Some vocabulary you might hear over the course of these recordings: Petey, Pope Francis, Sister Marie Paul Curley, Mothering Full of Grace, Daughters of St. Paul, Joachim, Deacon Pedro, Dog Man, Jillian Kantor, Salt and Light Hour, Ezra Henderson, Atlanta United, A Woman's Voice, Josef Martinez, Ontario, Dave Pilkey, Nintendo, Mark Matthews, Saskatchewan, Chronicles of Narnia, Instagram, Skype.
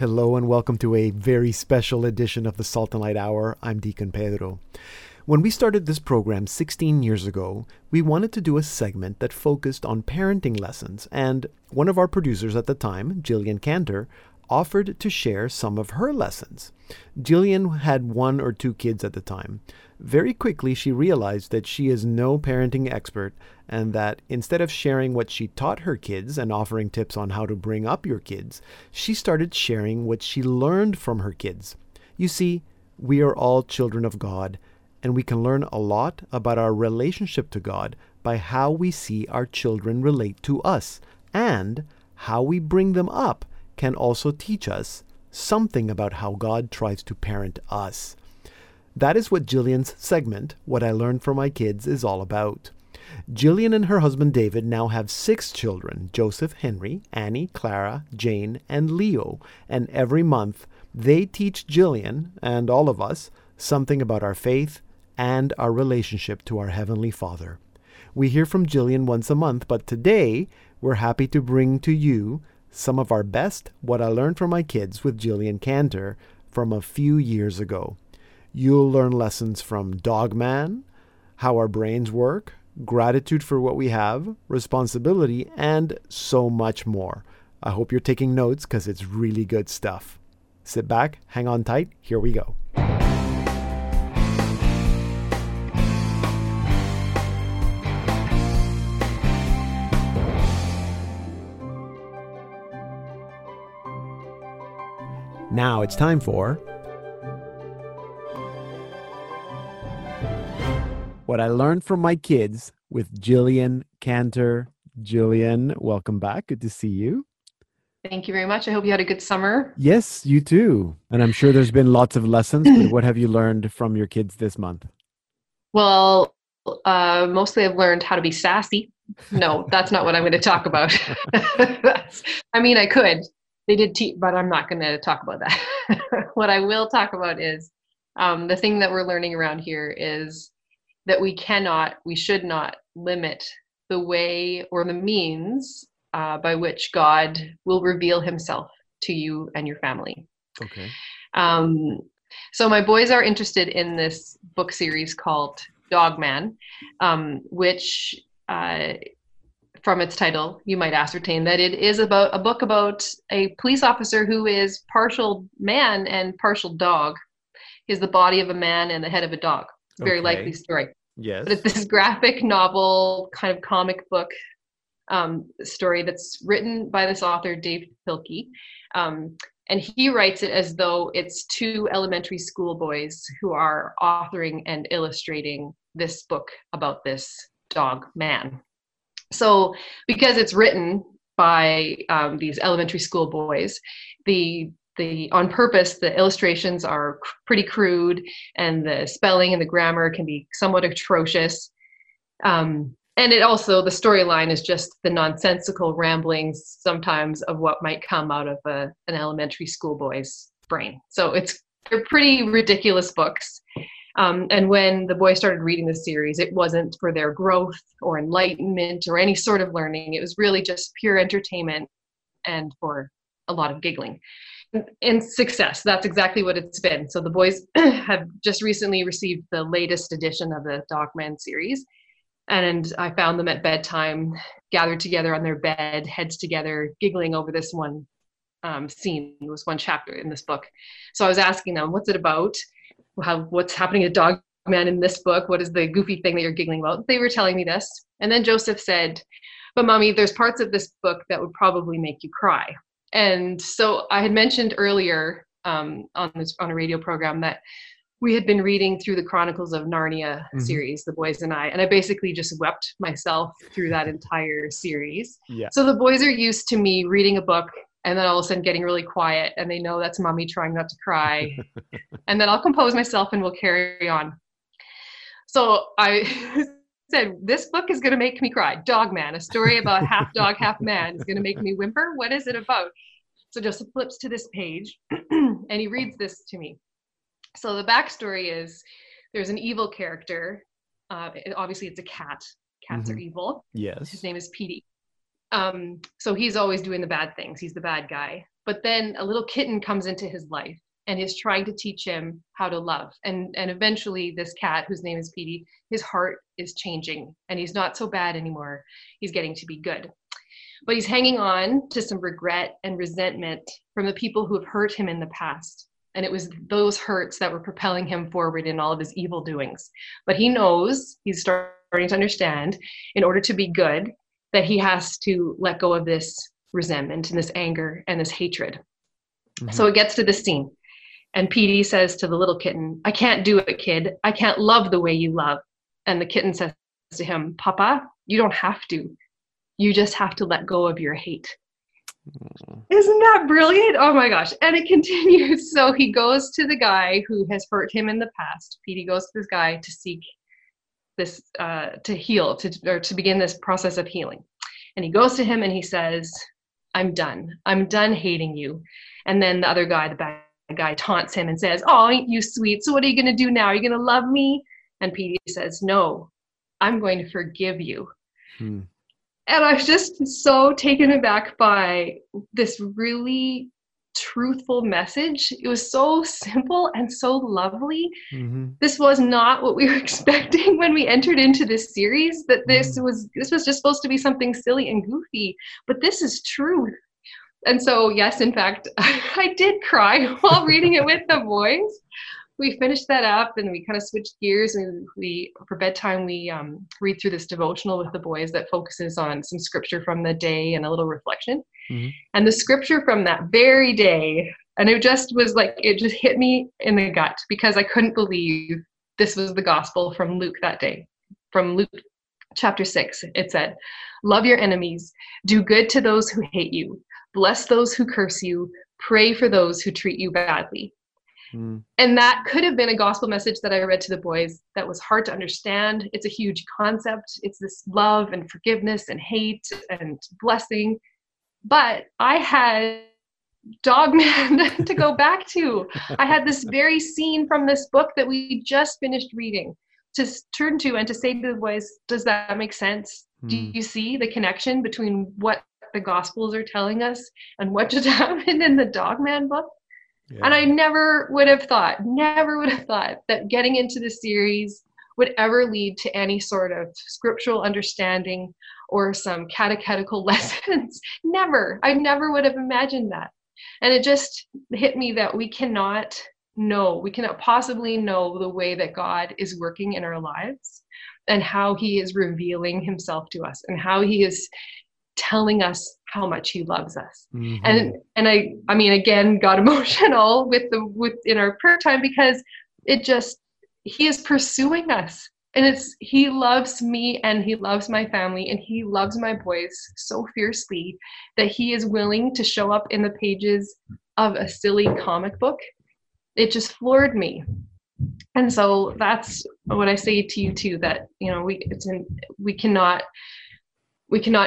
Hello and welcome to a very special edition of the Salt and Light Hour. I'm Deacon Pedro. When we started this program 16 years ago, we wanted to do a segment that focused on parenting lessons, and one of our producers at the time, Jillian Kantor, offered to share some of her lessons. Jillian had one or two kids at the time. Very quickly, she realized that she is no parenting expert and that instead of sharing what she taught her kids and offering tips on how to bring up your kids, she started sharing what she learned from her kids. You see, we are all children of God, and we can learn a lot about our relationship to God by how we see our children relate to us, and how we bring them up can also teach us something about how God tries to parent us. That is what Jillian's segment, What I Learned From My Kids, is all about. Jillian and her husband David now have 6 children, Joseph, Henry, Annie, Clara, Jane, and Leo, and every month they teach Jillian, and all of us, something about our faith and our relationship to our Heavenly Father. We hear from Jillian once a month, but today we're happy to bring to you some of our best What I Learned From My Kids with Jillian Kantor from a few years ago. You'll learn lessons from Dog Man, how our brains work, gratitude for what we have, responsibility, and so much more. I hope you're taking notes because it's really good stuff. Sit back, hang on tight, here we go. Now it's time for What I Learned From My Kids with Jillian Kantor. Jillian, welcome back. Good to see you. Thank you very much. I hope you had a good summer. Yes, you too. And I'm sure there's been lots of lessons, but what have you learned from your kids this month? Well, mostly I've learned how to be sassy. No, that's not what I'm going to talk about. I could. They did teach, but I'm not going to talk about that. What I will talk about is the thing that we're learning around here is that we should not limit the way or the means by which God will reveal himself to you and your family. Okay. So my boys are interested in this book series called Dog Man, which from its title, you might ascertain that it is about a book about a police officer who is partial man and partial dog. He is the body of a man and the head of a dog. Very likely story. Yes. But it's this graphic novel, kind of comic book story that's written by this author, Dave Pilkey. And he writes it as though it's 2 elementary school boys who are authoring and illustrating this book about this dog man. So because it's written by these elementary school boys, on purpose, the illustrations are pretty crude, and the spelling and the grammar can be somewhat atrocious. And it also, the storyline is just the nonsensical ramblings sometimes of what might come out of an elementary school boy's brain. So they're pretty ridiculous books. And when the boys started reading the series, it wasn't for their growth or enlightenment or any sort of learning. It was really just pure entertainment and for a lot of giggling. And success, that's exactly what it's been. So the boys have just recently received the latest edition of the Dog Man series, and I found them at bedtime, gathered together on their bed, heads together, giggling over this one scene. It was one chapter in this book. So I was asking them, what's it about? What's happening to Dog Man in this book? What is the goofy thing that you're giggling about? They were telling me this. And then Joseph said, but Mommy, there's parts of this book that would probably make you cry. And so I had mentioned earlier on a radio program that we had been reading through the Chronicles of Narnia series, the boys and I basically just wept myself through that entire series. Yeah. So the boys are used to me reading a book and then all of a sudden getting really quiet, and they know that's Mommy trying not to cry. And then I'll compose myself and we'll carry on. So I said, this book is going to make me cry. Dog Man, a story about half dog, half man is going to make me whimper. What is it about? So Joseph flips to this page and he reads this to me. So the backstory is there's an evil character. Obviously it's a cat. Cats are evil. Yes. His name is Petey. So he's always doing the bad things. He's the bad guy. But then a little kitten comes into his life and is trying to teach him how to love. And eventually this cat, whose name is Petey, his heart is changing and he's not so bad anymore. He's getting to be good. But he's hanging on to some regret and resentment from the people who have hurt him in the past. And it was those hurts that were propelling him forward in all of his evil doings. But he knows, he's starting to understand, in order to be good, that he has to let go of this resentment and this anger and this hatred. Mm-hmm. So it gets to this scene. And Petey says to the little kitten, "I can't do it, kid. I can't love the way you love." And the kitten says to him, "Papa, you don't have to. You just have to let go of your hate." Isn't that brilliant? Oh my gosh. And it continues. So he goes to the guy who has hurt him in the past. Petey goes to this guy to seek this, to heal, to begin this process of healing. And he goes to him and he says, "I'm done. I'm done hating you." And then the other guy, the bad guy, taunts him and says, "Oh, ain't you sweet? So what are you going to do now? Are you going to love me?" And Petey says, "No, I'm going to forgive you." Hmm. And I was just so taken aback by this really truthful message. It was so simple and so lovely. Mm-hmm. This was not what we were expecting when we entered into this series, that this was just supposed to be something silly and goofy, but this is true. And so, yes, in fact, I did cry while reading it with the boys. We finished that up and we kind of switched gears, and we, for bedtime, we read through this devotional with the boys that focuses on some scripture from the day and a little reflection. Mm-hmm. And the scripture from that very day, and it just was like, it just hit me in the gut, because I couldn't believe this was the gospel from Luke that day. From Luke chapter 6, it said, "Love your enemies, do good to those who hate you, bless those who curse you, pray for those who treat you badly." Mm. And that could have been a gospel message that I read to the boys that was hard to understand. It's a huge concept. It's this love and forgiveness and hate and blessing. But I had Dog Man to go back to. I had this very scene from this book that we just finished reading to turn to and to say to the boys, "Does that make sense? Mm. Do you see the connection between what the Gospels are telling us and what just happened in the Dog Man book?" Yeah. And I never would have thought that getting into this series would ever lead to any sort of scriptural understanding or some catechetical lessons. Never. I never would have imagined that. And it just hit me that we cannot possibly know the way that God is working in our lives and how he is revealing himself to us and how he is telling us how much he loves us. Mm-hmm. And I mean, again, got emotional within our prayer time, because he is pursuing us, and he loves me and he loves my family and he loves my boys so fiercely that he is willing to show up in the pages of a silly comic book. It just floored me. And so that's what I say to you too, that, you know, we cannot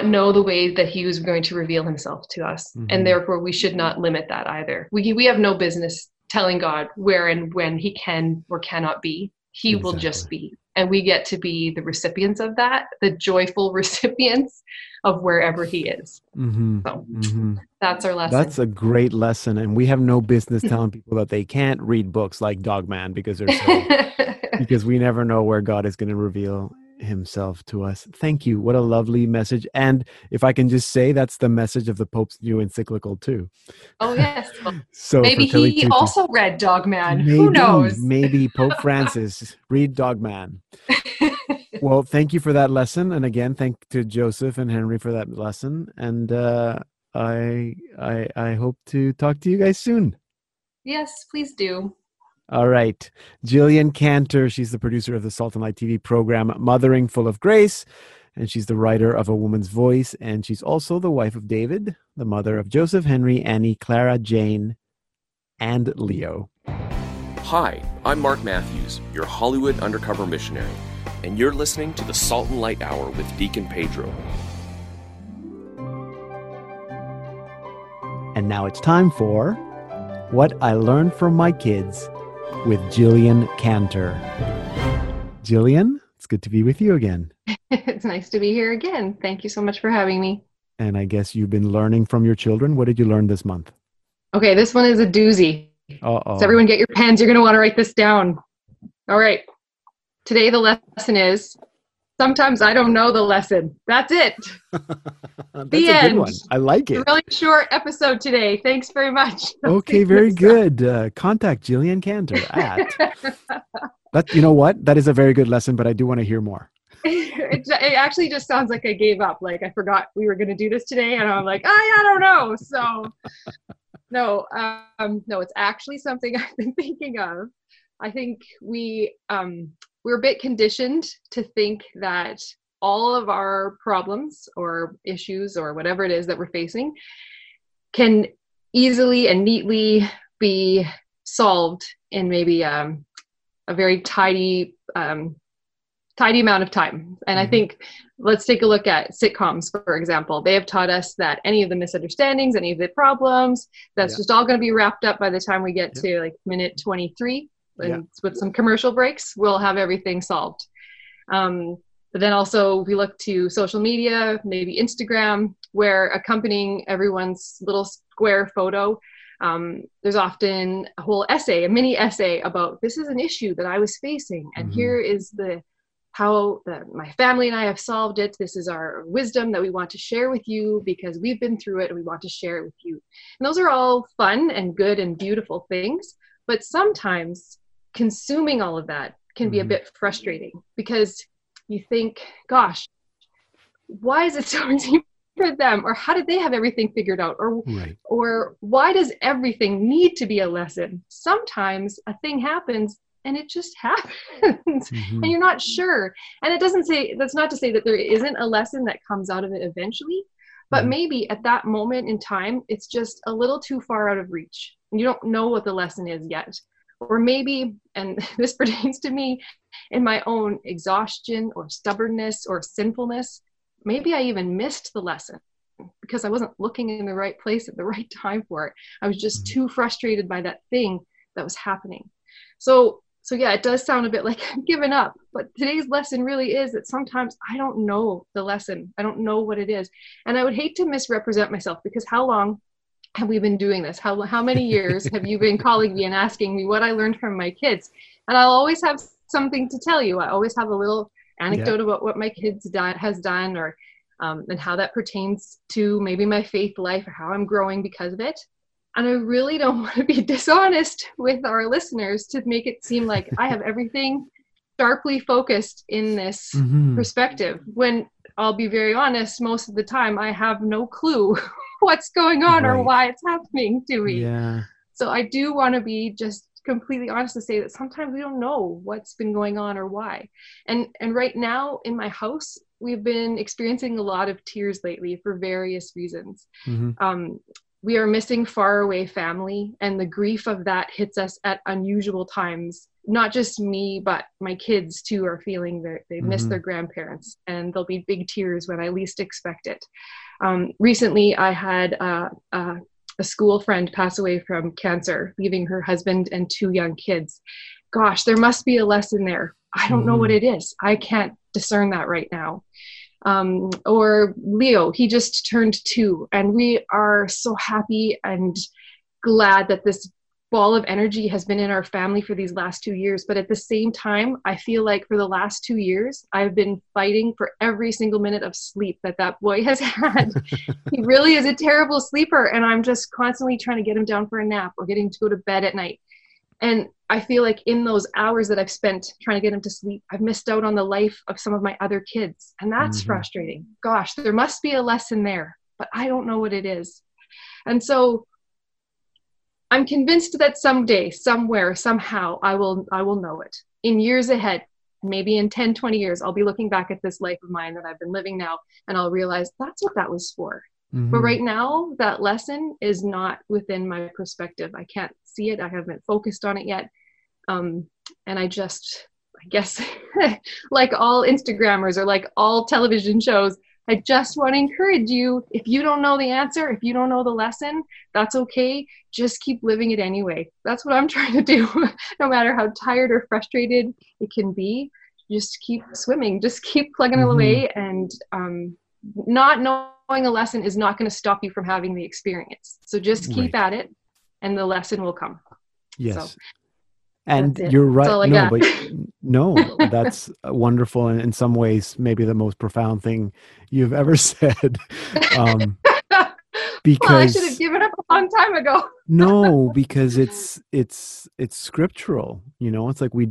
know the way that he was going to reveal himself to us. Mm-hmm. And therefore we should not limit that either. We have no business telling God where and when he can or cannot be. He Exactly. will just be. And we get to be the recipients of that, the joyful recipients of wherever he is. Mm-hmm. So mm-hmm. That's our lesson. That's a great lesson. And we have no business telling people that they can't read books like Dog Man, because they're so, because we never know where God is going to reveal himself to us. Thank you. What a lovely message. And if I can just say, that's the message of the Pope's new encyclical too. Oh yes. Well, so maybe he also read Dog Man. Who knows? Maybe Pope Francis read Dog Man. Well, thank you for that lesson. And again, thank to Joseph and Henry for that lesson. And I hope to talk to you guys soon. Yes, please do. All right. Jillian Kantor, she's the producer of the Salt and Light TV program, Mothering Full of Grace, and she's the writer of A Woman's Voice, and she's also the wife of David, the mother of Joseph, Henry, Annie, Clara, Jane, and Leo. Hi, I'm Mark Matthews, your Hollywood undercover missionary, and you're listening to the Salt and Light Hour with Deacon Pedro. And now it's time for What I Learned from My Kids, with Jillian Kantor. Jillian, it's good to be with you again. It's nice to be here again. Thank you so much for having me. And I guess you've been learning from your children. What did you learn this month? Okay, this one is a doozy. Uh-oh. So everyone get your pens. You're going to want to write this down. All right. Today the lesson is, sometimes I don't know the lesson. That's it. That's the end. Good one. I like it. A really short episode today. Thanks very much. Okay, very good. Contact Jillian Kantor at... That, you know what? That is a very good lesson, but I do want to hear more. It actually just sounds like I gave up. Like I forgot we were going to do this today, and I'm like, I don't know. So... No, it's actually something I've been thinking of. I think we're a bit conditioned to think that all of our problems or issues or whatever it is that we're facing can easily and neatly be solved in maybe a very tidy amount of time. And I think, let's take a look at sitcoms, for example. They have taught us that any of the misunderstandings, any of the problems, that's just all going to be wrapped up by the time we get to like minute 23. And with some commercial breaks, we'll have everything solved. But then also we look to social media, maybe Instagram, where accompanying everyone's little square photo, there's often a whole essay, a mini essay about this is an issue that I was facing. And here is how my family and I have solved it. This is our wisdom that we want to share with you because we've been through it and we want to share it with you. And those are all fun and good and beautiful things. But sometimes consuming all of that can be a bit frustrating because you think, gosh, why is it so easy for them? Or how did they have everything figured out? Or why does everything need to be a lesson? Sometimes a thing happens and it just happens and you're not sure. And that's not to say that there isn't a lesson that comes out of it eventually, but maybe at that moment in time, it's just a little too far out of reach. And you don't know what the lesson is yet. Or maybe, and this pertains to me, in my own exhaustion or stubbornness or sinfulness, maybe I even missed the lesson because I wasn't looking in the right place at the right time for it. I was just too frustrated by that thing that was happening. So yeah, it does sound a bit like I'm giving up, but today's lesson really is that sometimes I don't know the lesson. I don't know what it is. And I would hate to misrepresent myself because how long have we been doing this? How many years have you been calling me and asking me what I learned from my kids? And I'll always have something to tell you. I always have a little anecdote about what my kids has done or and how that pertains to maybe my faith life or how I'm growing because of it. And I really don't want to be dishonest with our listeners to make it seem like I have everything sharply focused in this perspective, when I'll be very honest, most of the time I have no clue what's going on or why it's happening to me. Yeah. So I do want to be just completely honest to say that sometimes we don't know what's been going on or why. And right now in my house, we've been experiencing a lot of tears lately for various reasons. We are missing faraway family, and the grief of that hits us at unusual times. Not just me, but my kids too are feeling that they miss their grandparents, and there'll be big tears when I least expect it. Recently, I had a school friend pass away from cancer, leaving her husband and 2 young kids. Gosh, there must be a lesson there. I don't know what it is. I can't discern that right now. Or Leo, he just turned 2, and we are so happy and glad that this ball of energy has been in our family for these last 2 years. But at the same time, I feel like for the last 2 years, I've been fighting for every single minute of sleep that boy has had. He really is a terrible sleeper, and I'm just constantly trying to get him down for a nap or getting to go to bed at night. And I feel like in those hours that I've spent trying to get him to sleep, I've missed out on the life of some of my other kids. And that's frustrating. Gosh, there must be a lesson there, but I don't know what it is. And so I'm convinced that someday, somewhere, somehow, I will know it. In years ahead, maybe in 10, 20 years, I'll be looking back at this life of mine that I've been living now, and I'll realize that's what that was for. But right now, that lesson is not within my perspective. I can't see it. I haven't focused on it yet. And I guess, like all Instagrammers or like all television shows, I just want to encourage you, if you don't know the answer, if you don't know the lesson, that's okay. Just keep living it anyway. That's what I'm trying to do. No matter how tired or frustrated it can be, just keep swimming. Just keep plugging away. And not knowing a lesson is not going to stop you from having the experience. So just keep at it. and the lesson will come. Yes. So, and you're right. But that's wonderful. And in some ways, maybe the most profound thing you've ever said. Because well, I should have given up a long time ago. No, because it's scriptural. You know, it's like we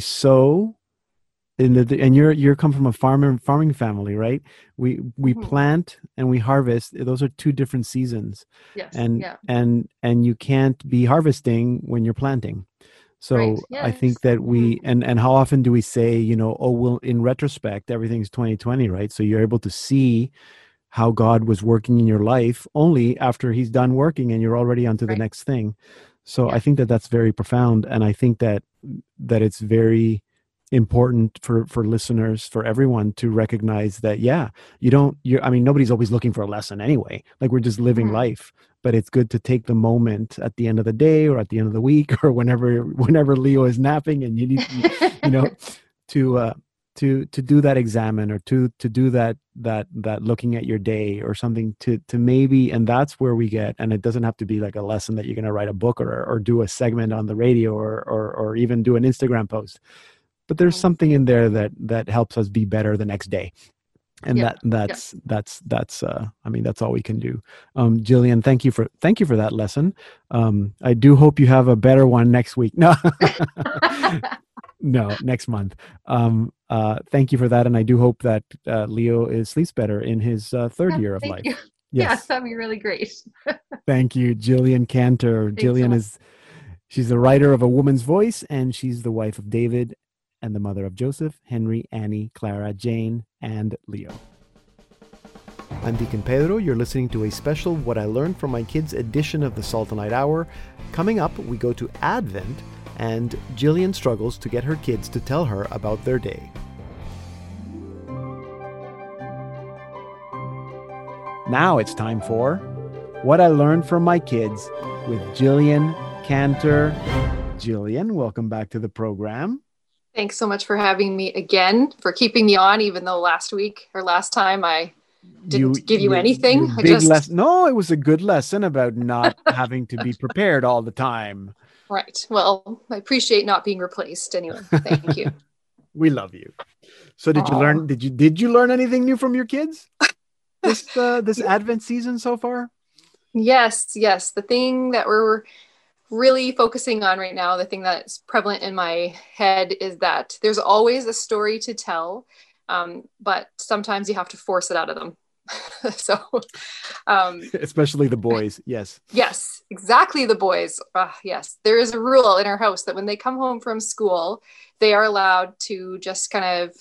sow. And you're come from a farming family, right? We plant and we harvest. Those are two different seasons. Yes. And you can't be harvesting when you're planting. So right. Yes. I think that we and how often do we say, you know, oh well, in retrospect, everything's 2020, right? So you're able to see how God was working in your life only after He's done working, and you're already onto the next thing. So I think that that's very profound, and I think that it's very important for listeners, for everyone to recognize that, nobody's always looking for a lesson anyway. Like, we're just living life, but it's good to take the moment at the end of the day or at the end of the week or whenever Leo is napping and you need to, to do that examine or to do that looking at your day or something to maybe, and that's where we get, and it doesn't have to be like a lesson that you're going to write a book or do a segment on the radio or even do an Instagram post. But there's something in there that helps us be better the next day. And that's all we can do. Jillian, thank you for that lesson. I do hope you have a better one next week. No, no, next month. Thank you for that. And I do hope that Leo sleeps better in his third year of life. Yes. Yes, that'd be really great. Thank you, Jillian Kantor. She's the writer of A Woman's Voice, and she's the wife of David and the mother of Joseph, Henry, Annie, Clara, Jane, and Leo. I'm Deacon Pedro. You're listening to a special What I Learned from My Kids edition of the Salt and Light Hour. Coming up, we go to Advent, and Jillian struggles to get her kids to tell her about their day. Now it's time for What I Learned from My Kids with Jillian Kantor. Jillian, welcome back to the program. Thanks so much for having me again, for keeping me on, even though last time I didn't give you anything. No, it was a good lesson about not having to be prepared all the time. Right. Well, I appreciate not being replaced anyway. Thank you. We love you. So did you learn anything new from your kids this Advent season so far? Yes. The thing that we're really focusing on right now, the thing that's prevalent in my head is that there's always a story to tell, but sometimes you have to force it out of them. So, especially the boys. Yes. Yes, exactly. The boys. Yes. There is a rule in our house that when they come home from school, they are allowed to just kind of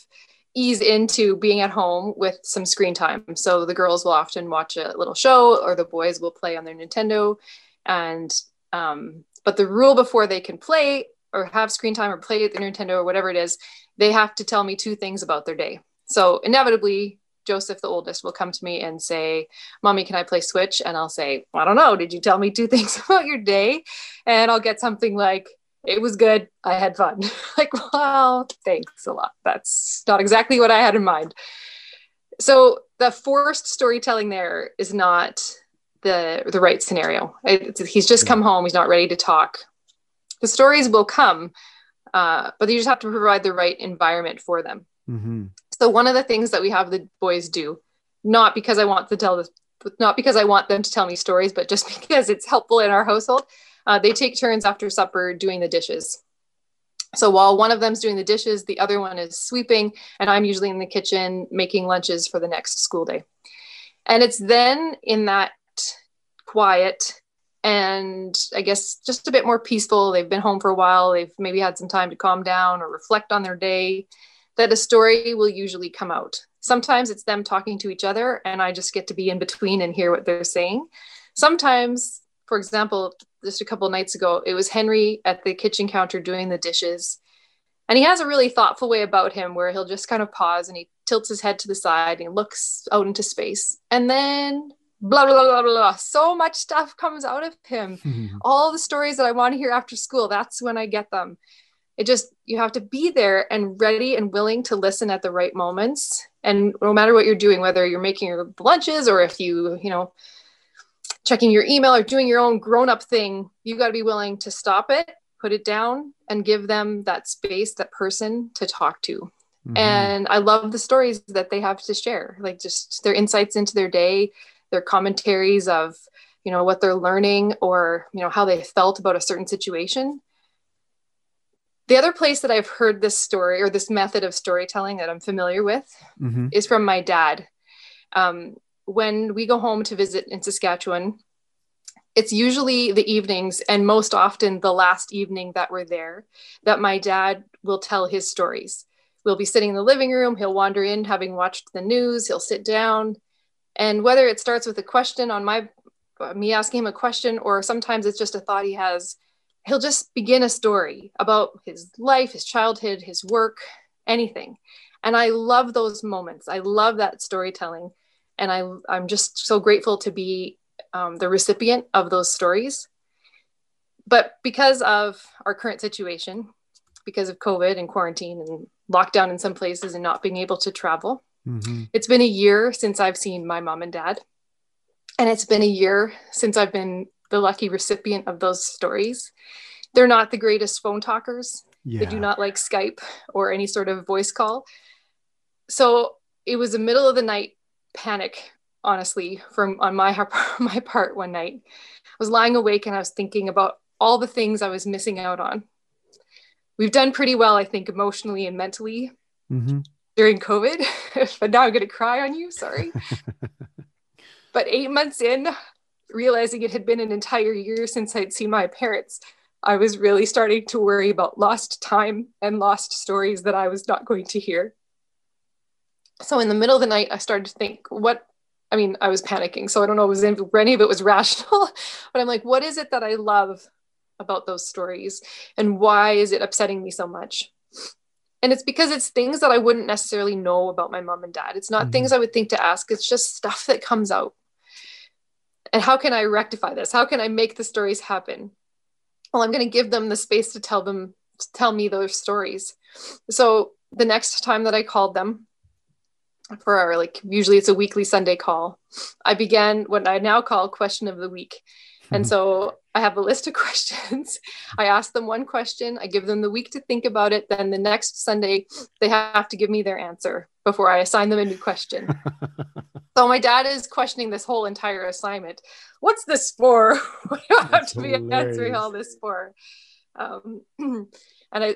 ease into being at home with some screen time. So the girls will often watch a little show, or the boys will play on their Nintendo, and but the rule before they can play or have screen time or play at the Nintendo or whatever it is, they have to tell me two things about their day. So inevitably, Joseph, the oldest, will come to me and say, Mommy, can I play Switch? And I'll say, I don't know. Did you tell me two things about your day? And I'll get something like, it was good. I had fun. Like, well, thanks a lot. That's not exactly what I had in mind. So the forced storytelling there is not the right scenario. He's just come home. He's not ready to talk. The stories will come, but you just have to provide the right environment for them. Mm-hmm. So one of the things that we have the boys do, not because I want them to tell me stories, but just because it's helpful in our household, they take turns after supper doing the dishes. So while one of them's doing the dishes, the other one is sweeping, and I'm usually in the kitchen making lunches for the next school day. And it's then in that quiet and I guess just a bit more peaceful, they've been home for a while, they've maybe had some time to calm down or reflect on their day, that a story will usually come out. Sometimes it's them talking to each other and I just get to be in between and hear what they're saying. Sometimes, for example, just a couple of nights ago, it was Henry at the kitchen counter doing the dishes, and he has a really thoughtful way about him where he'll just kind of pause and he tilts his head to the side and he looks out into space, and then blah, blah, blah, blah, blah. So much stuff comes out of him. Mm-hmm. All the stories that I want to hear after school, that's when I get them. You have to be there and ready and willing to listen at the right moments. And no matter what you're doing, whether you're making your lunches or if you checking your email or doing your own grown-up thing, you got to be willing to stop it, put it down, and give them that space, that person to talk to. Mm-hmm. And I love the stories that they have to share, like just their insights into their day, their commentaries of, you know, what they're learning or, you know, how they felt about a certain situation. The other place that I've heard this story or this method of storytelling that I'm familiar with mm-hmm. is from my dad. When we go home to visit in Saskatchewan, it's usually the evenings and most often the last evening that we're there that my dad will tell his stories. We'll be sitting in the living room. He'll wander in, having watched the news. He'll sit down. And whether it starts with a question on me asking him a question, or sometimes it's just a thought he has, he'll just begin a story about his life, his childhood, his work, anything. And I love those moments. I love that storytelling. And I'm just so grateful to be the recipient of those stories. But because of our current situation, because of COVID and quarantine and lockdown in some places and not being able to travel, mm-hmm. it's been a year since I've seen my mom and dad. And it's been a year since I've been the lucky recipient of those stories. They're not the greatest phone talkers. Yeah. They do not like Skype or any sort of voice call. So it was a middle of the night panic, honestly, on my part one night. I was lying awake and I was thinking about all the things I was missing out on. We've done pretty well, I think, emotionally and mentally mm-hmm. during COVID, but now I'm going to cry on you. Sorry. But 8 months in, realizing it had been an entire year since I'd seen my parents, I was really starting to worry about lost time and lost stories that I was not going to hear. So in the middle of the night, I started to think, I was panicking. So I don't know if any of it was rational, but I'm like, what is it that I love about those stories? And why is it upsetting me so much? And it's because it's things that I wouldn't necessarily know about my mom and dad. It's not mm-hmm. things I would think to ask. It's just stuff that comes out. And how can I rectify this? How can I make the stories happen? Well, I'm going to give them the space to tell me those stories. So the next time that I called them for our, usually it's a weekly Sunday call, I began what I now call question of the week. And so I have a list of questions. I ask them one question. I give them the week to think about it. Then the next Sunday, they have to give me their answer before I assign them a new question. So my dad is questioning this whole entire assignment. What's this for? What do I have to be answering all this for? And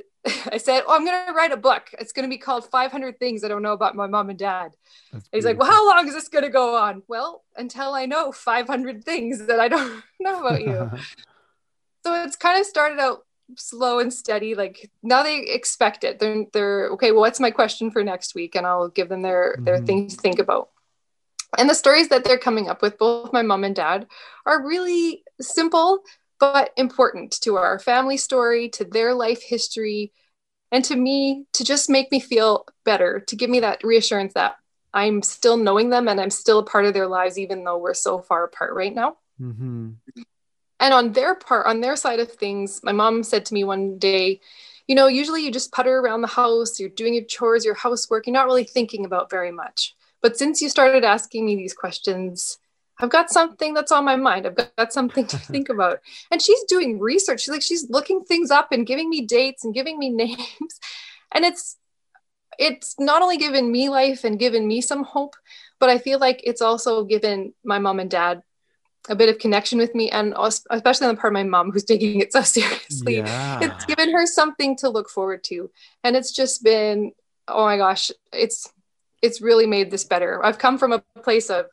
I said, I'm going to write a book. It's going to be called 500 Things I Don't Know About My Mom and Dad. And he's like, well, how long is this going to go on? Well, until I know 500 things that I don't know about you. So it's kind of started out slow and steady. Like now they expect it. They're okay. Well, what's my question for next week? And I'll give them their thing to think about. And the stories that they're coming up with, both my mom and dad, are really simple, but important to our family story, to their life history, and to me, to just make me feel better, to give me that reassurance that I'm still knowing them and I'm still a part of their lives, even though we're so far apart right now. Mm-hmm. And on their side of things, my mom said to me one day, you know, usually you just putter around the house, you're doing your chores, your housework, you're not really thinking about very much. But since you started asking me these questions, I've got something that's on my mind. I've got something to think about. And she's doing research. She's looking things up and giving me dates and giving me names. And it's not only given me life and given me some hope, but I feel like it's also given my mom and dad a bit of connection with me. And especially on the part of my mom, who's taking it so seriously, yeah. It's given her something to look forward to. And it's just been, oh my gosh, it's really made this better. I've come from a place of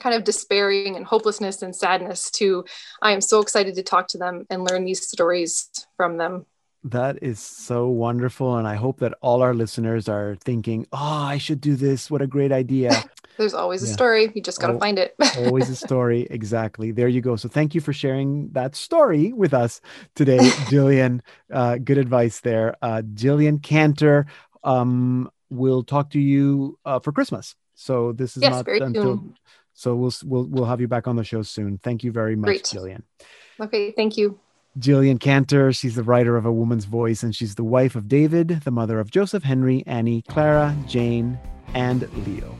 kind of despairing and hopelessness and sadness to I am so excited to talk to them and learn these stories from them. That is so wonderful. And I hope that all our listeners are thinking, oh, I should do this. What a great idea. There's always a story. You just got to find it. Always a story. Exactly. There you go. So thank you for sharing that story with us today, Jillian. Good advice there. Jillian Kantor will talk to you for Christmas. So this is not until... Soon. So we'll have you back on the show soon. Thank you very much, Great. Jillian. Okay, thank you. Jillian Kantor, she's the writer of A Woman's Voice, and she's the wife of David, the mother of Joseph, Henry, Annie, Clara, Jane, and Leo.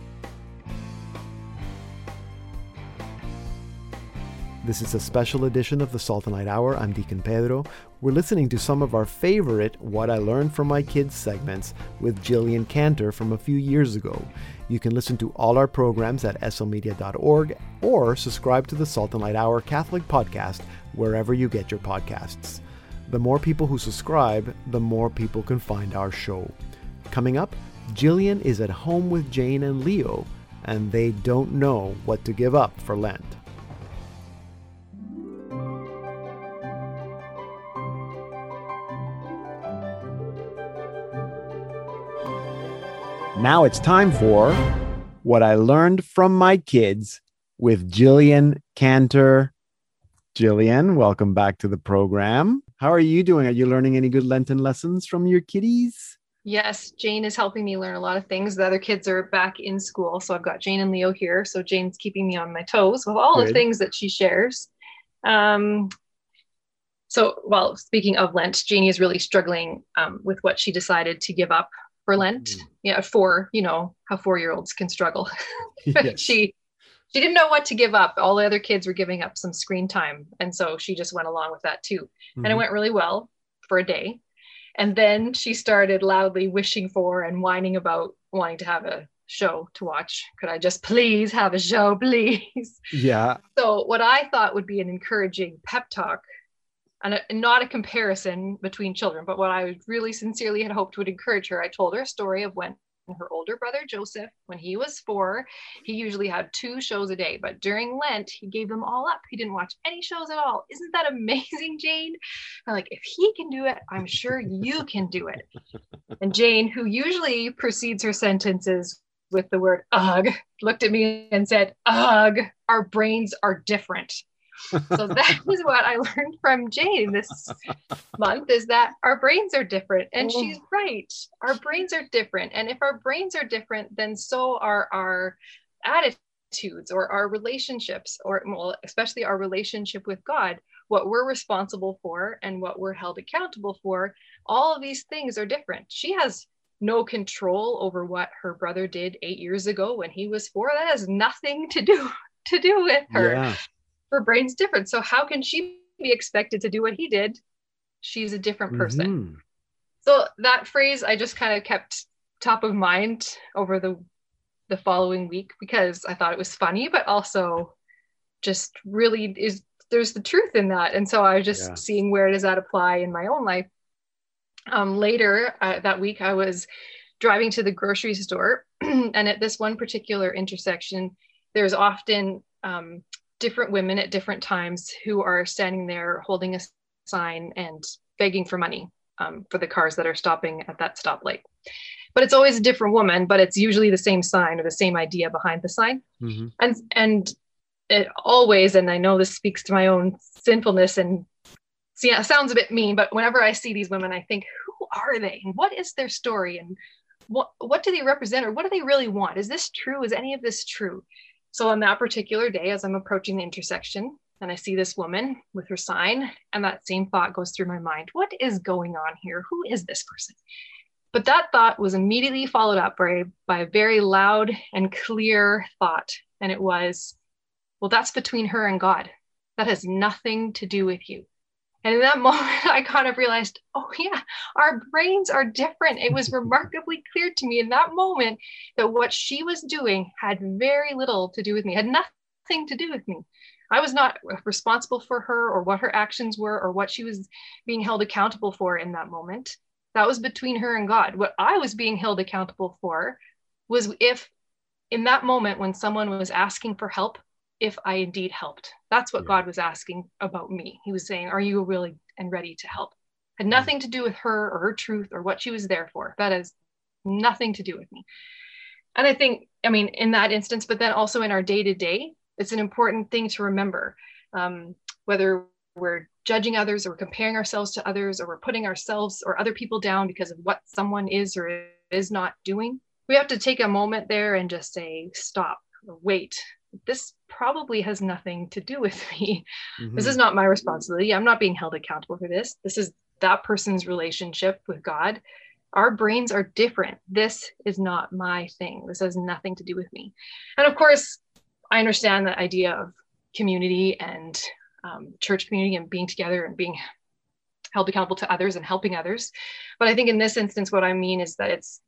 This is a special edition of the Salt and Light Hour. I'm Deacon Pedro. We're listening to some of our favorite What I Learned From My Kids segments with Jillian Kantor from a few years ago. You can listen to all our programs at slmedia.org or subscribe to the Salt and Light Hour Catholic podcast wherever you get your podcasts. The more people who subscribe, the more people can find our show. Coming up, Jillian is at home with Jane and Leo, and they don't know what to give up for Lent. Now it's time for What I Learned From My Kids with Jillian Kantor. Jillian, welcome back to the program. How are you doing? Are you learning any good Lenten lessons from your kiddies? Yes, Jane is helping me learn a lot of things. The other kids are back in school, so I've got Jane and Leo here. So Jane's keeping me on my toes with all the things that she shares. So, speaking of Lent, Janie is really struggling with what she decided to give up for Lent. You know how 4-year-olds can struggle. Yes. She didn't know what to give up. All the other kids were giving up some screen time, and so she just went along with that too. Mm-hmm. And it went really well for a day, and then she started loudly wishing for and whining about wanting to have a show to watch. Could I just please have a show, please? Yeah. So what I thought would be an encouraging pep talk, and not a comparison between children, but what I really sincerely had hoped would encourage her, I told her a story of when her older brother Joseph, when he was 4, he usually had 2 shows a day, but during Lent he gave them all up. He didn't watch any shows at all. Isn't that amazing, Jane? I'm like, if he can do it, I'm sure you can do it. And Jane, who usually precedes her sentences with the word ugh, looked at me and said, ugh, our brains are different. So that is what I learned from Jane this month, is that our brains are different. And she's right. Our brains are different. And if our brains are different, then so are our attitudes or our relationships, or especially our relationship with God, what we're responsible for and what we're held accountable for. All of these things are different. She has no control over what her brother did 8 years ago when he was 4. That has nothing to do with her. Yeah. Her brain's different. So how can she be expected to do what he did? She's a different person. Mm-hmm. So that phrase, I just kind of kept top of mind over the following week because I thought it was funny, but also just really there's the truth in that. And so I was just seeing where does that apply in my own life. Later that week, I was driving to the grocery store and at this one particular intersection, there's often, different women at different times who are standing there holding a sign and begging for money for the cars that are stopping at that stoplight. But it's always a different woman, but it's usually the same sign or the same idea behind the sign. Mm-hmm. And it always, and I know this speaks to my own sinfulness and it sounds a bit mean, but whenever I see these women, I think, who are they? And what is their story? And what do they represent? Or what do they really want? Is this true? Is any of this true? So on that particular day, as I'm approaching the intersection and I see this woman with her sign, and that same thought goes through my mind, what is going on here? Who is this person? But that thought was immediately followed up by a very loud and clear thought. And it was, well, that's between her and God. That has nothing to do with you. And in that moment, I kind of realized, oh yeah, our brains are different. It was remarkably clear to me in that moment that what she was doing had very little to do with me, had nothing to do with me. I was not responsible for her or what her actions were or what she was being held accountable for in that moment. That was between her and God. What I was being held accountable for was if in that moment when someone was asking for help, if I indeed helped. That's what God was asking about me. He was saying, are you willing and ready to help? Had nothing to do with her or her truth or what she was there for. That has nothing to do with me. And I think, in that instance, but then also in our day-to-day, it's an important thing to remember, whether we're judging others or we're comparing ourselves to others or we're putting ourselves or other people down because of what someone is or is not doing. We have to take a moment there and just say, stop, or wait. This probably has nothing to do with me. Mm-hmm. This is not my responsibility. I'm not being held accountable for this. This is that person's relationship with God. Our brains are different. This is not my thing. This has nothing to do with me. And of course, I understand the idea of community and church community and being together and being held accountable to others and helping others. But I think in this instance, what I mean is that it's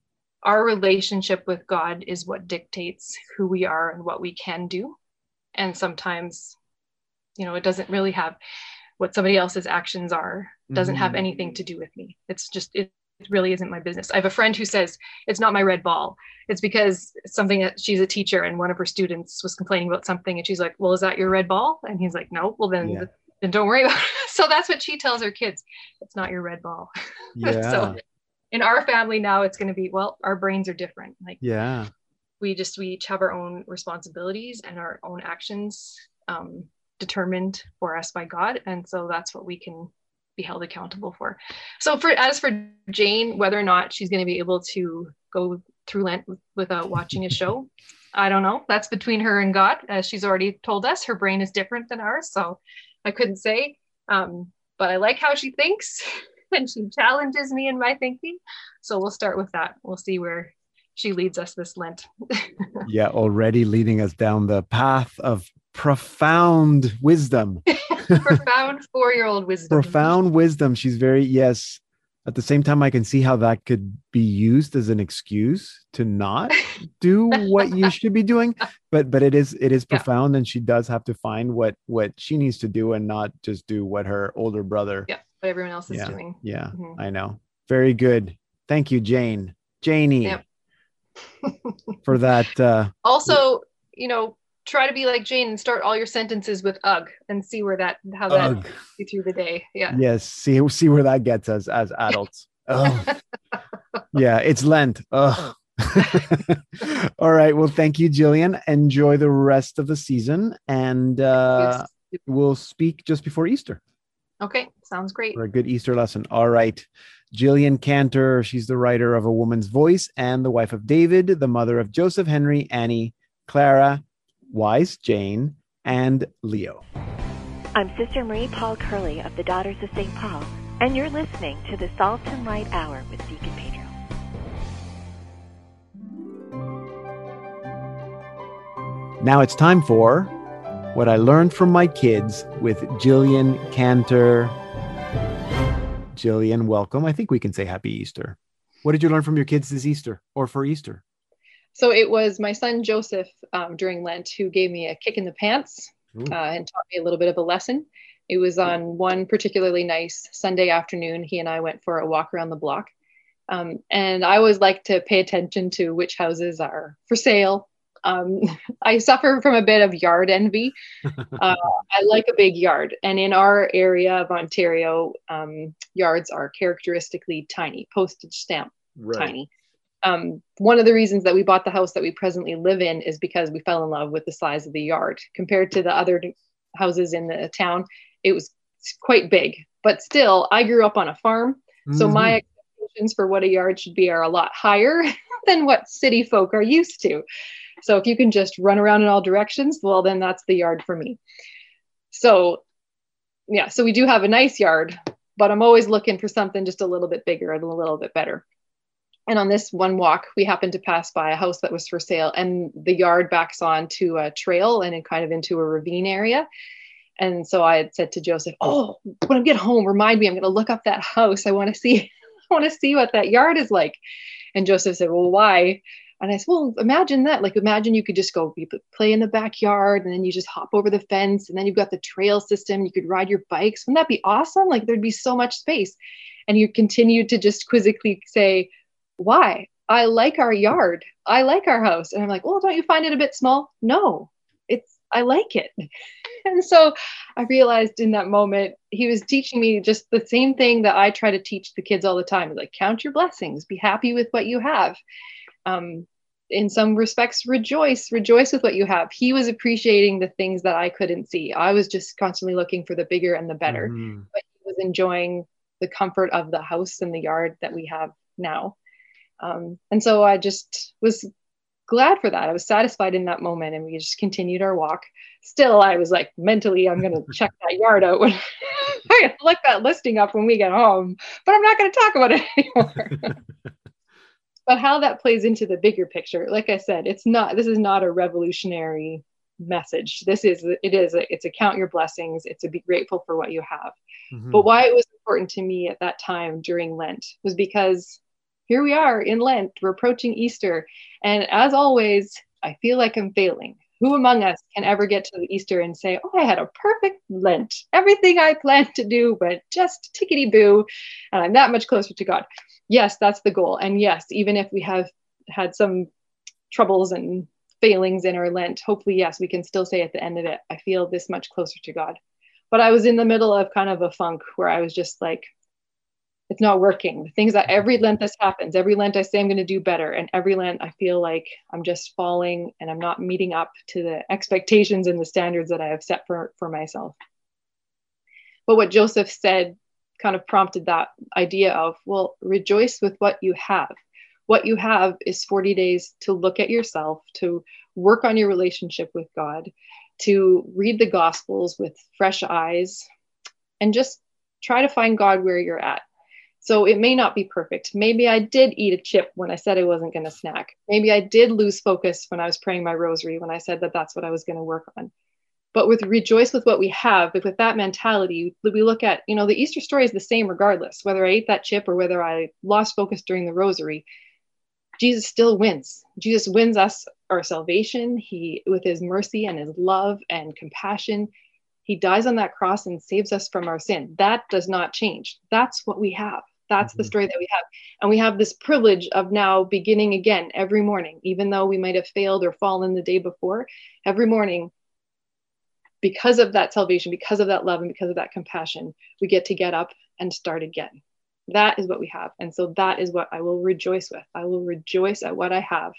our relationship with God is what dictates who we are and what we can do. And sometimes, you know, it doesn't really have what somebody else's actions are, doesn't have anything to do with me. It's just, it really isn't my business. I have a friend who says, it's not my red ball. It's because something that she's a teacher and one of her students was complaining about something. And she's like, well, is that your red ball? And he's like, no, well then, then don't worry about it. So that's what she tells her kids. It's not your red ball. Yeah. So in our family now, it's going to be, well, our brains are different. Like, yeah, we each have our own responsibilities and our own actions determined for us by God. And so that's what we can be held accountable for. So as for Jane, whether or not she's going to be able to go through Lent without watching a show, I don't know. That's between her and God. As she's already told us, her brain is different than ours. So I couldn't say, but I like how she thinks and she challenges me in my thinking. So we'll start with that. We'll see where she leads us this Lent. Yeah, already leading us down the path of profound wisdom. Profound four-year-old wisdom. Profound wisdom. She's very, yes. At the same time, I can see how that could be used as an excuse to not do what you should be doing. But it is profound, and she does have to find what she needs to do and not just do what her older brother. Yeah, what everyone else is doing. Yeah, I know. Very good. Thank you, Janie, for that. Also, you know, try to be like Jane and start all your sentences with "ugh" and see where that gets you through the day. Yeah. Yes. See where that gets us as adults. Oh, yeah. It's Lent. Oh. All right. Well, thank you, Jillian. Enjoy the rest of the season, and we'll speak just before Easter. Okay. Sounds great. For a good Easter lesson. All right. Jillian Kantor. She's the writer of A Woman's Voice and the wife of David, the mother of Joseph, Henry, Annie, Clara, Wise, Jane, and Leo. I'm Sister Marie Paul Curley of the Daughters of St. Paul, and you're listening to the Salt and Light Hour with Deacon Pedro. Now it's time for What I Learned from My Kids with Jillian Kantor. Jillian, welcome. I think we can say Happy Easter. What did you learn from your kids this Easter or for Easter? So it was my son, Joseph, during Lent, who gave me a kick in the pants and taught me a little bit of a lesson. It was on one particularly nice Sunday afternoon. He and I went for a walk around the block. And I always like to pay attention to which houses are for sale. I suffer from a bit of yard envy. I like a big yard. And in our area of Ontario, yards are characteristically tiny, postage stamp tiny. One of the reasons that we bought the house that we presently live in is because we fell in love with the size of the yard compared to the other houses in the town. It was quite big, but still, I grew up on a farm. So my expectations for what a yard should be are a lot higher than what city folk are used to. So if you can just run around in all directions, well, then that's the yard for me. So yeah, so we do have a nice yard, but I'm always looking for something just a little bit bigger and a little bit better. And on this one walk, we happened to pass by a house that was for sale, and the yard backs on to a trail and kind of into a ravine area. And so I had said to Joseph, "Oh, when I get home, remind me, I'm going to look up that house. I want to see what that yard is like." And Joseph said, "Well, why?" And I said, "Well, imagine that. Like, imagine you could just go play in the backyard, and then you just hop over the fence, and then you've got the trail system. You could ride your bikes. Wouldn't that be awesome? Like, there'd be so much space." And he continued to just quizzically say, "Why? I like our yard. I like our house." And I'm like, "Well, don't you find it a bit small?" "No, I like it." And so I realized in that moment, he was teaching me just the same thing that I try to teach the kids all the time. Like, count your blessings, be happy with what you have. In some respects, rejoice with what you have. He was appreciating the things that I couldn't see. I was just constantly looking for the bigger and the better, but he was enjoying the comfort of the house and the yard that we have now. And so I just was glad for that. I was satisfied in that moment, and we just continued our walk. Still, I was like, mentally, I'm going to check that yard out. I'm going to look that listing up when we get home, but I'm not going to talk about it anymore. But how that plays into the bigger picture, like I said, this is not a revolutionary message. It's count your blessings. It's to be grateful for what you have. Mm-hmm. But why it was important to me at that time during Lent was because here we are in Lent, we're approaching Easter. And as always, I feel like I'm failing. Who among us can ever get to Easter and say, oh, I had a perfect Lent, everything I planned to do, but just tickety-boo, and I'm that much closer to God. Yes, that's the goal. And yes, even if we have had some troubles and failings in our Lent, hopefully, yes, we can still say at the end of it, I feel this much closer to God. But I was in the middle of kind of a funk where I was just like, it's not working. The things that every Lent this happens, every Lent I say I'm going to do better. And every Lent I feel like I'm just falling and I'm not meeting up to the expectations and the standards that I have set for myself. But what Joseph said kind of prompted that idea of, well, rejoice with what you have. What you have is 40 days to look at yourself, to work on your relationship with God, to read the Gospels with fresh eyes, and just try to find God where you're at. So it may not be perfect. Maybe I did eat a chip when I said I wasn't going to snack. Maybe I did lose focus when I was praying my rosary, when I said that that's what I was going to work on. But with rejoice with what we have, with that mentality, we look at, the Easter story is the same regardless, whether I ate that chip or whether I lost focus during the rosary. Jesus still wins. Jesus wins us our salvation. He, with his mercy and his love and compassion, he dies on that cross and saves us from our sin. That does not change. That's what we have. That's mm-hmm. the story that we have. And we have this privilege of now beginning again every morning, even though we might have failed or fallen the day before, every morning, because of that salvation, because of that love, and because of that compassion, we get to get up and start again. That is what we have. And so that is what I will rejoice with. I will rejoice at what I have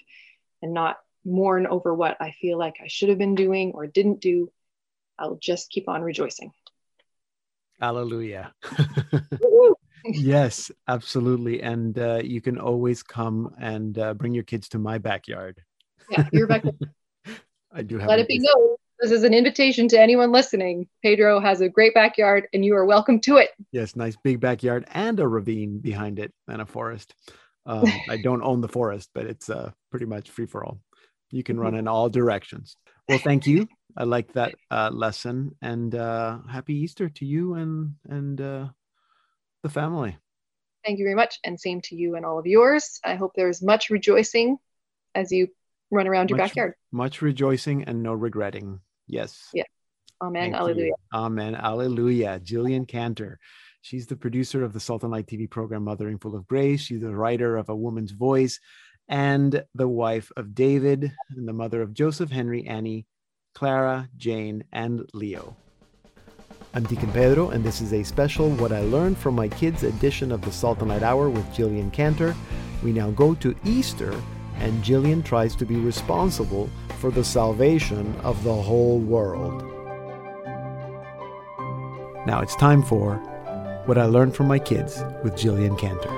and not mourn over what I feel like I should have been doing or didn't do. I'll just keep on rejoicing. Hallelujah. Yes, absolutely. And you can always come and bring your kids to my backyard. Yeah, your backyard. I do have. Let it be known. This is an invitation to anyone listening. Pedro has a great backyard and you are welcome to it. Yes, nice big backyard and a ravine behind it and a forest. I don't own the forest, but it's pretty much free for all. You can run in all directions. Well, thank you. I like that lesson, and happy Easter to you and the family. Thank you very much, and same to you and all of yours. I hope there's much rejoicing as you run around your backyard. Much rejoicing and no regretting. Yes. Yeah. Amen. Hallelujah. Amen. Hallelujah. Jillian Kantor. She's the producer of the Salt and Light TV program, Mothering Full of Grace. She's the writer of A Woman's Voice, and the wife of David, and the mother of Joseph, Henry, Annie, Clara, Jane, and Leo. I'm Deacon Pedro, and this is a special What I Learned from My Kids edition of the Salt and Light Hour with Jillian Kantor. We now go to Easter, and Jillian tries to be responsible for the salvation of the whole world. Now it's time for What I Learned from My Kids with Jillian Kantor.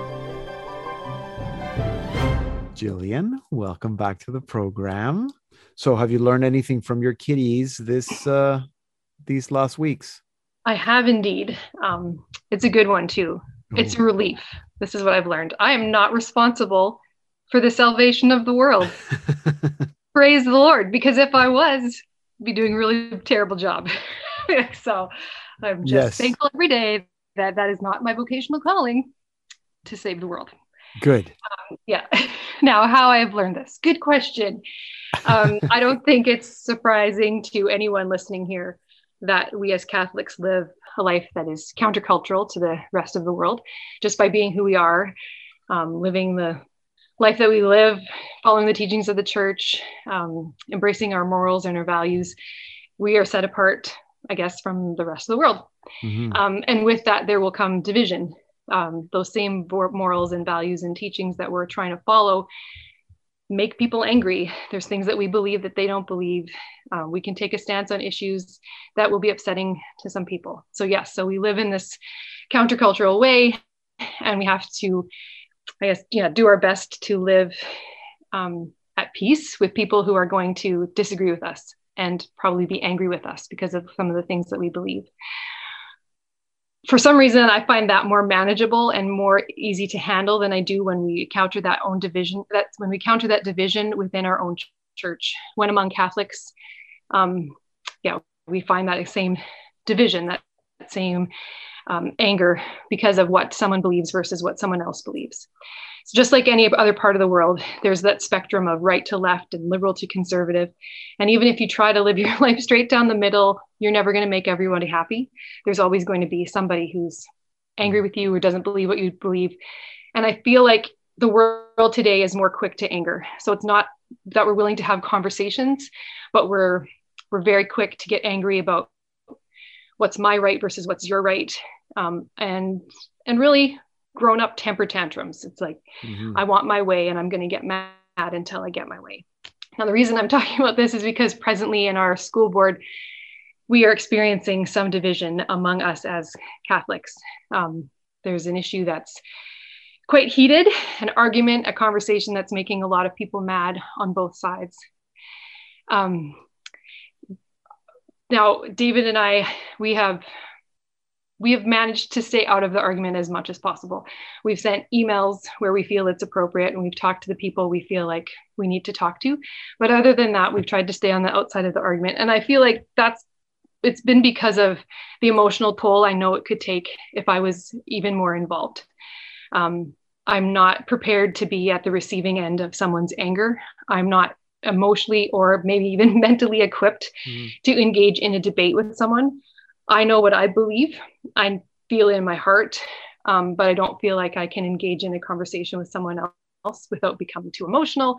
Jillian, welcome back to the program. So have you learned anything from your kiddies these last weeks? I have indeed. It's a good one too. Oh. It's a relief. This is what I've learned. I am not responsible for the salvation of the world. Praise the Lord, because if I was, I'd be doing a really terrible job. So I'm just thankful every day that is not my vocational calling to save the world. Good. Now, how I have learned this. Good question. I don't think it's surprising to anyone listening here that we as Catholics live a life that is countercultural to the rest of the world, just by being who we are, living the life that we live, following the teachings of the church, embracing our morals and our values. We are set apart, I guess, from the rest of the world. Mm-hmm. And with that, there will come division. Those same morals and values and teachings that we're trying to follow make people angry. There's things that we believe that they don't believe. We can take a stance on issues that will be upsetting to some people. So yes, so we live in this countercultural way, and we have to, do our best to live at peace with people who are going to disagree with us and probably be angry with us because of some of the things that we believe. For some reason, I find that more manageable and more easy to handle than I do when we counter that own division. That's when we counter that division within our own church. When among Catholics, we find that same division, that same anger because of what someone believes versus what someone else believes. So just like any other part of the world, there's that spectrum of right to left and liberal to conservative. And even if you try to live your life straight down the middle, you're never going to make everybody happy. There's always going to be somebody who's angry with you or doesn't believe what you believe. And I feel like the world today is more quick to anger. So it's not that we're willing to have conversations, but we're very quick to get angry about what's my right versus what's your right. And really grown up temper tantrums. It's like, I want my way and I'm going to get mad until I get my way. Now, the reason I'm talking about this is because presently in our school board, we are experiencing some division among us as Catholics. There's an issue that's quite heated, an argument, a conversation that's making a lot of people mad on both sides. Now, David and I, we have managed to stay out of the argument as much as possible. We've sent emails where we feel it's appropriate, and we've talked to the people we feel like we need to talk to. But other than that, we've tried to stay on the outside of the argument. And I feel like it's been because of the emotional toll I know it could take if I was even more involved. I'm not prepared to be at the receiving end of someone's anger. I'm not emotionally or maybe even mentally equipped to engage in a debate with someone. I know what I believe. I feel it in my heart, but I don't feel like I can engage in a conversation with someone else without becoming too emotional,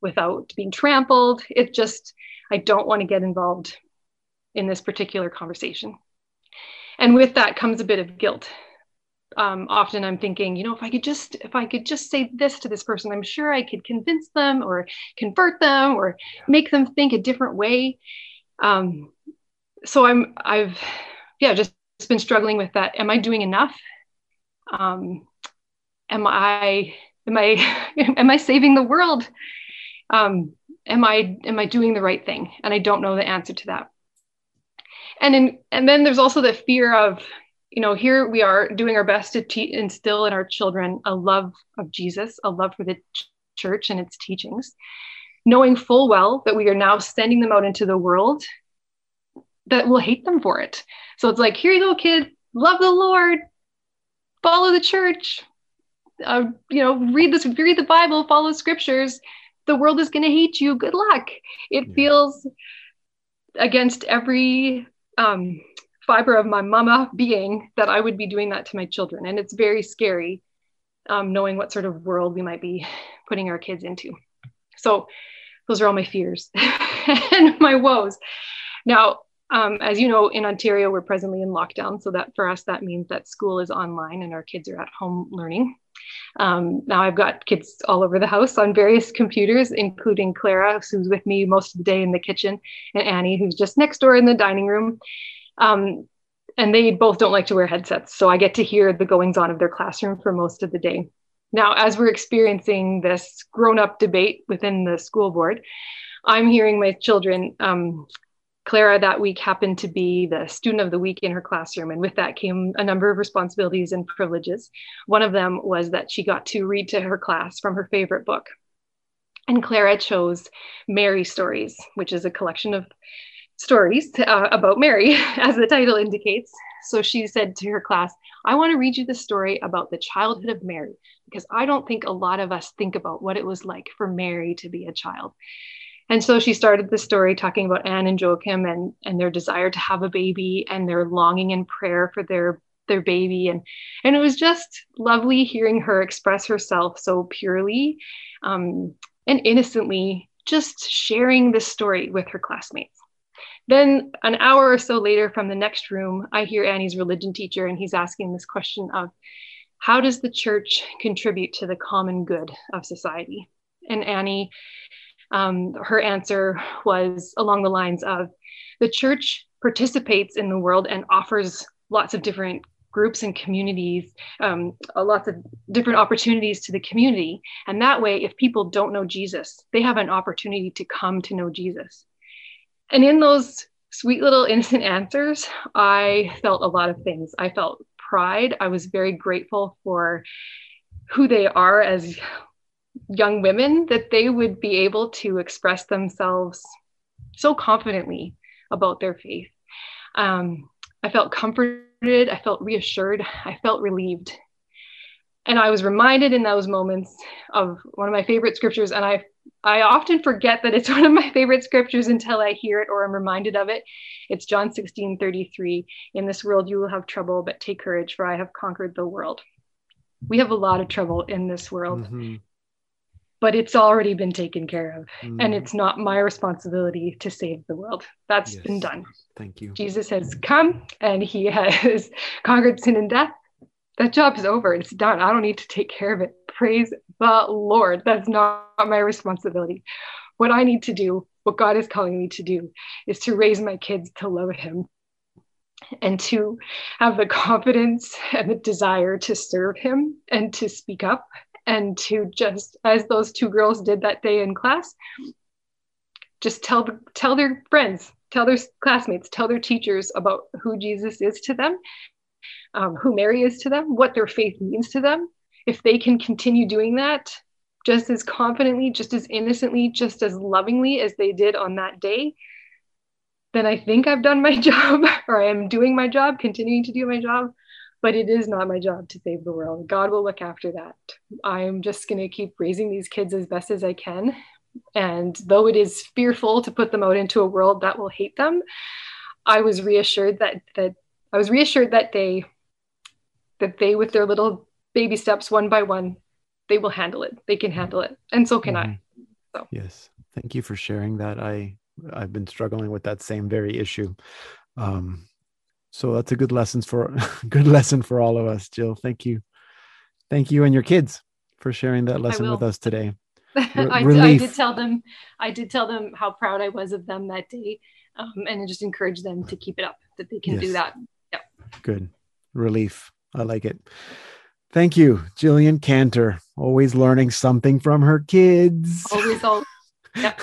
without being trampled. I don't want to get involved in this particular conversation. And with that comes a bit of guilt. Often I'm thinking, if I could just say this to this person, I'm sure I could convince them or convert them or make them think a different way. So I've just been struggling with that. Am I doing enough? Am I saving the world? Am I doing the right thing? And I don't know the answer to that. And then there's also the fear of, here we are doing our best to instill in our children a love of Jesus, a love for the church and its teachings, knowing full well that we are now sending them out into the world that will hate them for it. So it's like, here you go, kid, love the Lord, follow the church, read the Bible, follow scriptures. The world is going to hate you. Good luck. It feels against every fiber of my mama being that I would be doing that to my children. And it's very scary knowing what sort of world we might be putting our kids into. So those are all my fears and my woes. Now, as you know, in Ontario, we're presently in lockdown. So that for us, that means that school is online and our kids are at home learning. Now I've got kids all over the house on various computers, including Clara, who's with me most of the day in the kitchen, and Annie, who's just next door in the dining room. And they both don't like to wear headsets. So I get to hear the goings on of their classroom for most of the day. Now, as we're experiencing this grown-up debate within the school board, I'm hearing my children, Clara that week happened to be the student of the week in her classroom. And with that came a number of responsibilities and privileges. One of them was that she got to read to her class from her favorite book. And Clara chose Mary Stories, which is a collection of stories about Mary, as the title indicates. So she said to her class, I want to read you the story about the childhood of Mary, because I don't think a lot of us think about what it was like for Mary to be a child. And so she started the story talking about Anne and Joachim and their desire to have a baby and their longing and prayer for their baby. And it was just lovely hearing her express herself so purely and innocently, just sharing this story with her classmates. Then an hour or so later from the next room, I hear Annie's religion teacher, and he's asking this question of, how does the church contribute to the common good of society? And Annie, her answer was along the lines of, the church participates in the world and offers lots of different groups and communities, lots of different opportunities to the community. And that way, if people don't know Jesus, they have an opportunity to come to know Jesus. And in those sweet little innocent answers, I felt a lot of things. I felt pride. I was very grateful for who they are as young women, that they would be able to express themselves so confidently about their faith. I felt comforted, I felt reassured, I felt relieved. And I was reminded in those moments of one of my favorite scriptures, and I often forget that it's one of my favorite scriptures until I hear it or I'm reminded of it. It's John 16:33. In this world you will have trouble, but take courage, for I have conquered the world. We have a lot of trouble in this world, mm-hmm. but it's already been taken care of. Mm-hmm. And it's not my responsibility to save the world. That's yes. been done. Thank you. Jesus has come and he has conquered sin and death. That job is over. It's done. I don't need to take care of it. Praise the Lord. That's not my responsibility. What I need to do, what God is calling me to do, is to raise my kids to love him and to have the confidence and the desire to serve him and to speak up and to just, as those two girls did that day in class, just tell their friends, tell their classmates, tell their teachers about who Jesus is to them. Who Mary is to them, what their faith means to them. If they can continue doing that just as confidently, just as innocently, just as lovingly as they did on that day, then I think I've done my job, or I am doing my job, continuing to do my job, but it is not my job to save the world. God will look after that. I'm just going to keep raising these kids as best as I can. And though it is fearful to put them out into a world that will hate them, I was reassured that day that they, with their little baby steps, one by one, they will handle it. They can handle it. And so can mm-hmm. I. So. Yes. Thank you for sharing that. I've been struggling with that same very issue. So that's a good lesson for all of us, Jill. Thank you. Thank you and your kids for sharing that lesson with us today. I did tell them how proud I was of them that day. And I just encourage them to keep it up, that they can yes. do that. Yep. Good. Relief. I like it. Thank you, Jillian Kantor. Always learning something from her kids. Always. Yep.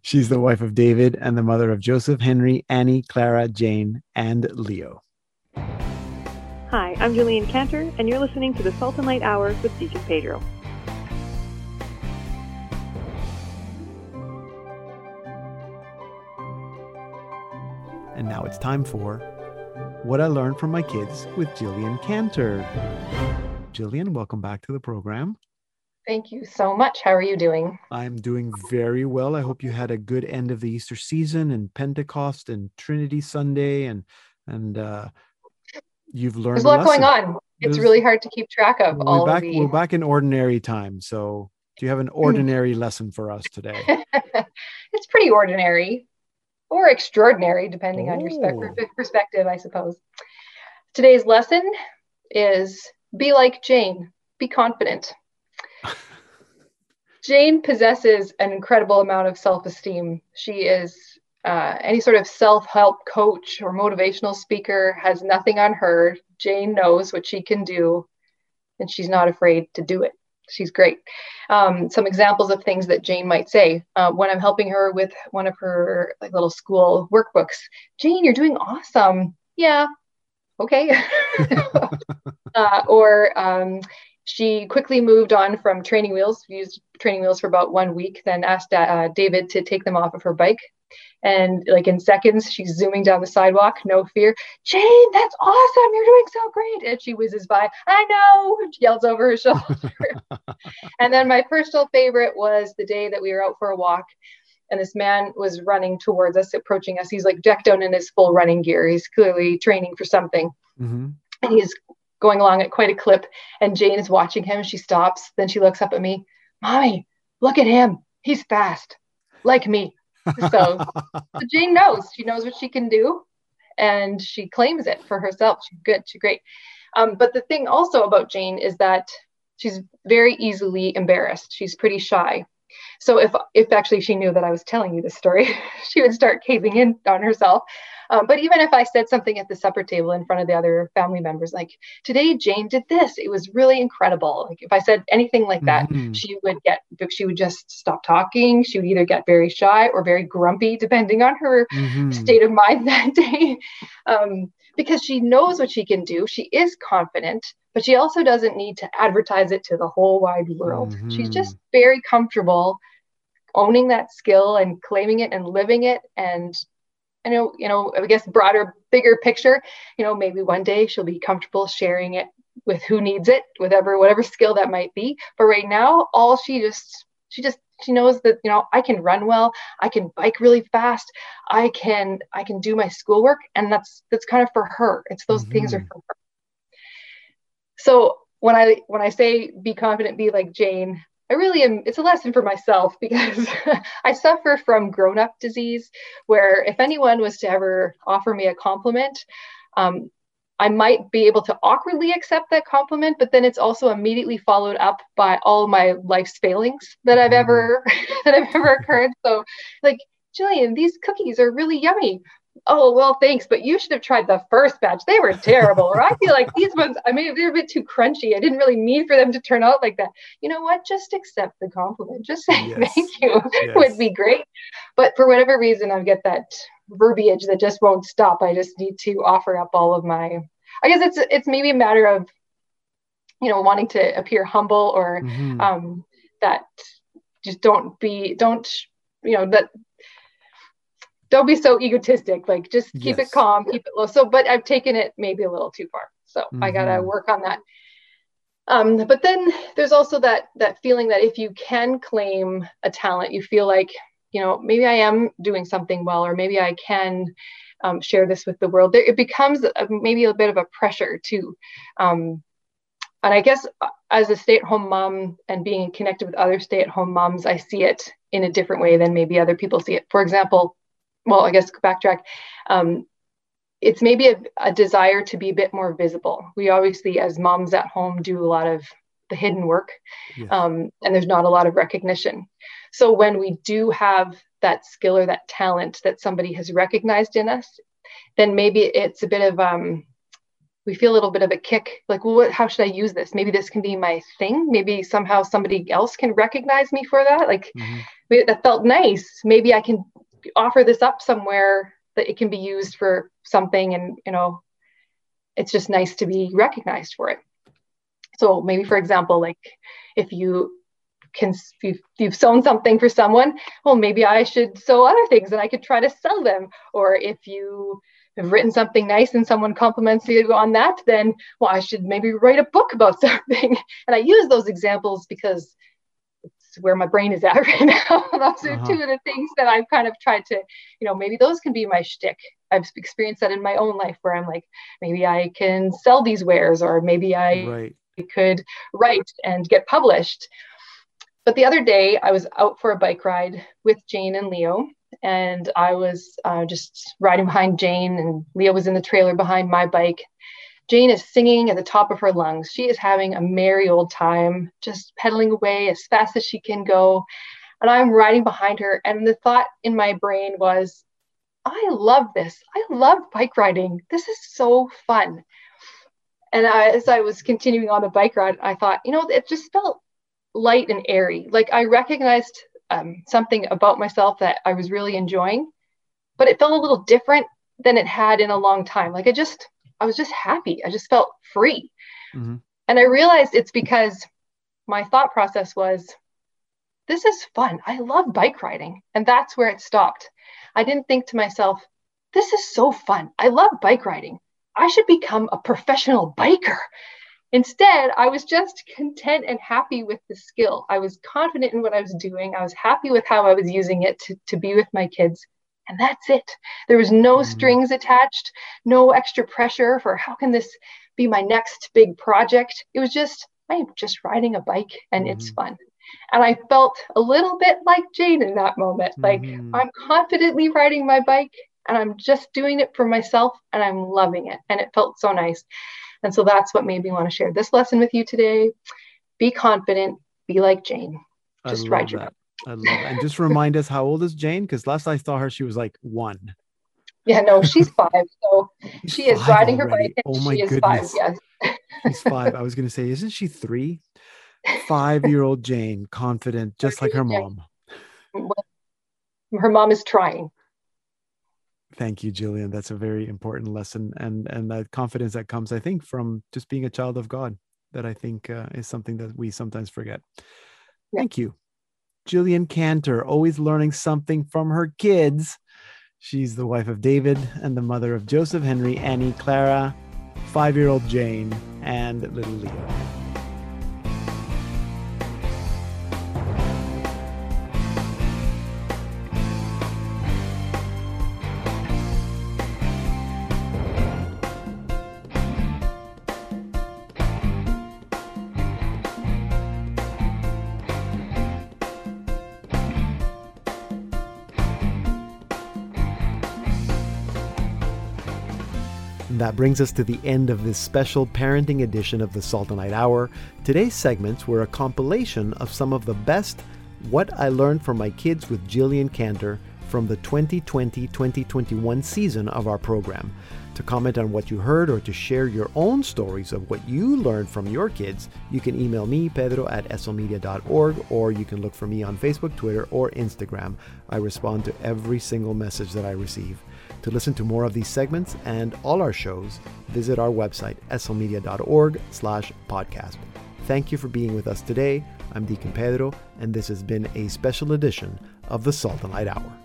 She's the wife of David and the mother of Joseph, Henry, Annie, Clara, Jane, and Leo. Hi, I'm Jillian Kantor, and you're listening to the Salt and Light Hour with Deacon Pedro. And now it's time for What I Learned from My Kids with Jillian Kantor. Jillian, welcome back to the program. Thank you so much. How are you doing? I'm doing very well. I hope you had a good end of the Easter season and Pentecost and Trinity Sunday, and you've learned. There's a lot going on. It's really hard to keep track of all of the... We're back in ordinary time, so do you have an ordinary lesson for us today? It's pretty ordinary. Or extraordinary, depending on your perspective, I suppose. Today's lesson is be like Jane, be confident. Jane possesses an incredible amount of self-esteem. She is any sort of self-help coach or motivational speaker has nothing on her. Jane knows what she can do, and she's not afraid to do it. She's great. Some examples of things that Jane might say when I'm helping her with one of her little school workbooks. Jane, you're doing awesome. Yeah. Okay. Or she quickly moved on from training wheels, used training wheels for about 1 week, then asked David to take them off of her bike. And in seconds, she's zooming down the sidewalk, no fear. Jane, that's awesome. You're doing so great. And she whizzes by. I know. She yells over her shoulder. And then my personal favorite was the day that we were out for a walk. And this man was running towards us, approaching us. He's decked out in his full running gear. He's clearly training for something. Mm-hmm. And he's going along at quite a clip. And Jane is watching him. She stops. Then she looks up at me. Mommy, look at him. He's fast. Like me. So Jane knows. She knows what she can do, and she claims it for herself. She's good. She's great. But the thing also about Jane is that she's very easily embarrassed. She's pretty shy. So if actually she knew that I was telling you this story, she would start caving in on herself. But even if I said something at the supper table in front of the other family members, today Jane did this, it was really incredible. If I said anything like that, mm-hmm. she would just stop talking. She would either get very shy or very grumpy, depending on her mm-hmm. state of mind that day, because she knows what she can do. She is confident, but she also doesn't need to advertise it to the whole wide world. Mm-hmm. She's just very comfortable owning that skill and claiming it and living it. And you know, I guess broader, bigger picture, you know, maybe one day she'll be comfortable sharing it with who needs it, whatever skill that might be. But right now, all she knows that, you know, I can run well, I can bike really fast, I can do my schoolwork. And that's kind of for her. It's those mm-hmm. things are for her. So when I say be confident, be like Jane, I really am. It's a lesson for myself because I suffer from grown-up disease, where if anyone was to ever offer me a compliment, I might be able to awkwardly accept that compliment, but then it's also immediately followed up by all my life's failings that I've ever occurred. So like, Jillian, these cookies are really yummy. Oh, well, thanks, but you should have tried the first batch. They were terrible. Or I feel like these ones, I mean, they're a bit too crunchy. I didn't really mean for them to turn out like that. You know what? Just accept the compliment. Just say yes. Thank you. Yes. Would be great. But for whatever reason, I get that verbiage that just won't stop. I just need to offer up all of my, I guess it's maybe a matter of, you know, wanting to appear humble or mm-hmm. That just don't be so egotistic, like just keep yes. it calm, keep it low. So, but I've taken it maybe a little too far. So mm-hmm. I gotta work on that. But then there's also that feeling that if you can claim a talent, you feel like, you know, maybe I am doing something well, or maybe I can share this with the world. It becomes maybe a bit of a pressure too. And I guess as a stay-at-home mom and being connected with other stay-at-home moms, I see it in a different way than maybe other people see it. For example, well, I guess backtrack. It's maybe a desire to be a bit more visible. We obviously, as moms at home, do a lot of the hidden work, yes. And there's not a lot of recognition. So when we do have that skill or that talent that somebody has recognized in us, then maybe it's a bit of we feel a little bit of a kick, like, well, how should I use this? Maybe this can be my thing. Maybe somehow somebody else can recognize me for that. Like, mm-hmm. maybe that felt nice. Maybe I can offer this up somewhere that it can be used for something, and you know, it's just nice to be recognized for it. So maybe, for example, like if you've sewn something for someone, well, maybe I should sew other things and I could try to sell them. Or if you have written something nice and someone compliments you on that, then, well, I should maybe write a book about something. And I use those examples because where my brain is at right now. Those are two of the things that I've kind of tried to, you know, maybe those can be my shtick. I've experienced that in my own life where I'm like, maybe I can sell these wares, or maybe I could write and get published. But the other day I was out for a bike ride with Jane and Leo, and I was just riding behind Jane, and Leo was in the trailer behind my bike. Jane is singing at the top of her lungs. She is having a merry old time, just pedaling away as fast as she can go. And I'm riding behind her. And the thought in my brain was, I love this. I love bike riding. This is so fun. And as I was continuing on the bike ride, I thought, you know, it just felt light and airy. Like I recognized something about myself that I was really enjoying, but it felt a little different than it had in a long time. Like I was just happy. I just felt free. Mm-hmm. And I realized it's because my thought process was, this is fun. I love bike riding. And that's where it stopped. I didn't think to myself, this is so fun. I love bike riding. I should become a professional biker. Instead, I was just content and happy with the skill. I was confident in what I was doing. I was happy with how I was using it to be with my kids. And that's it. There was no mm-hmm. strings attached, no extra pressure for how can this be my next big project. It was just, I'm just riding a bike and mm-hmm. it's fun. And I felt a little bit like Jane in that moment. Mm-hmm. Like I'm confidently riding my bike and I'm just doing it for myself and I'm loving it. And it felt so nice. And so that's what made me want to share this lesson with you today. Be confident, be like Jane, just ride your bike. I love it. And just remind us, how old is Jane? Because last I saw her, she was like 1. Yeah, no, she's 5. So she is riding her bike. And oh my goodness. Is 5. Yes. She's 5. I was going to say, isn't she 3? 5-year-old Jane, confident, just like her mom. Her mom is trying. Thank you, Jillian. That's a very important lesson. And that confidence that comes, I think, from just being a child of God, that I think is something that we sometimes forget. Yeah. Thank you. Jillian Kantor, always learning something from her kids. She's the wife of David and the mother of Joseph, Henry, Annie, Clara, 5-year-old Jane, and little Leo. That brings us to the end of this special parenting edition of the Salt and Light Hour. Today's segments were a compilation of some of the best What I Learned from My Kids with Jillian Kantor from the 2020-2021 season of our program. To comment on what you heard or to share your own stories of what you learned from your kids, you can email me, pedro@slmedia.org, or you can look for me on Facebook, Twitter, or Instagram. I respond to every single message that I receive. To listen to more of these segments and all our shows, visit our website, slmedia.org/podcast. Thank you for being with us today. I'm Deacon Pedro, and this has been a special edition of the Salt and Light Hour.